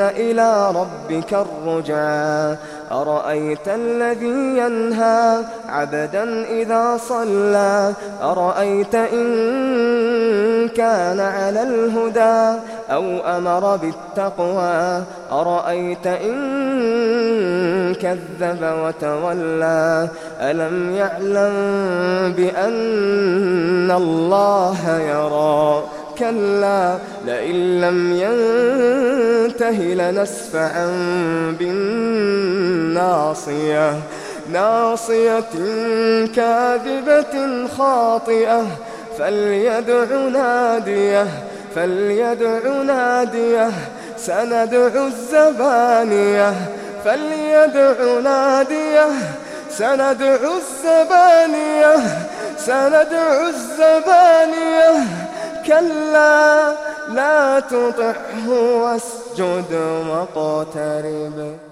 إلى ربك الرجعى أرأيت الذي ينهى عبدا إذا صلى أرأيت إن كان على الهدى أو أمر بالتقوى أرأيت إن كذب وتولى ألم يعلم بأن الله يرى كلا لئن لم ينته لنسفعا بالناصية ناصية كاذبة خاطئة فليدع ناديه سندع الزبانية فليدع ناديه سندع الزبانية سندع الزبانية كلا لا تطعه واسجد واقترب.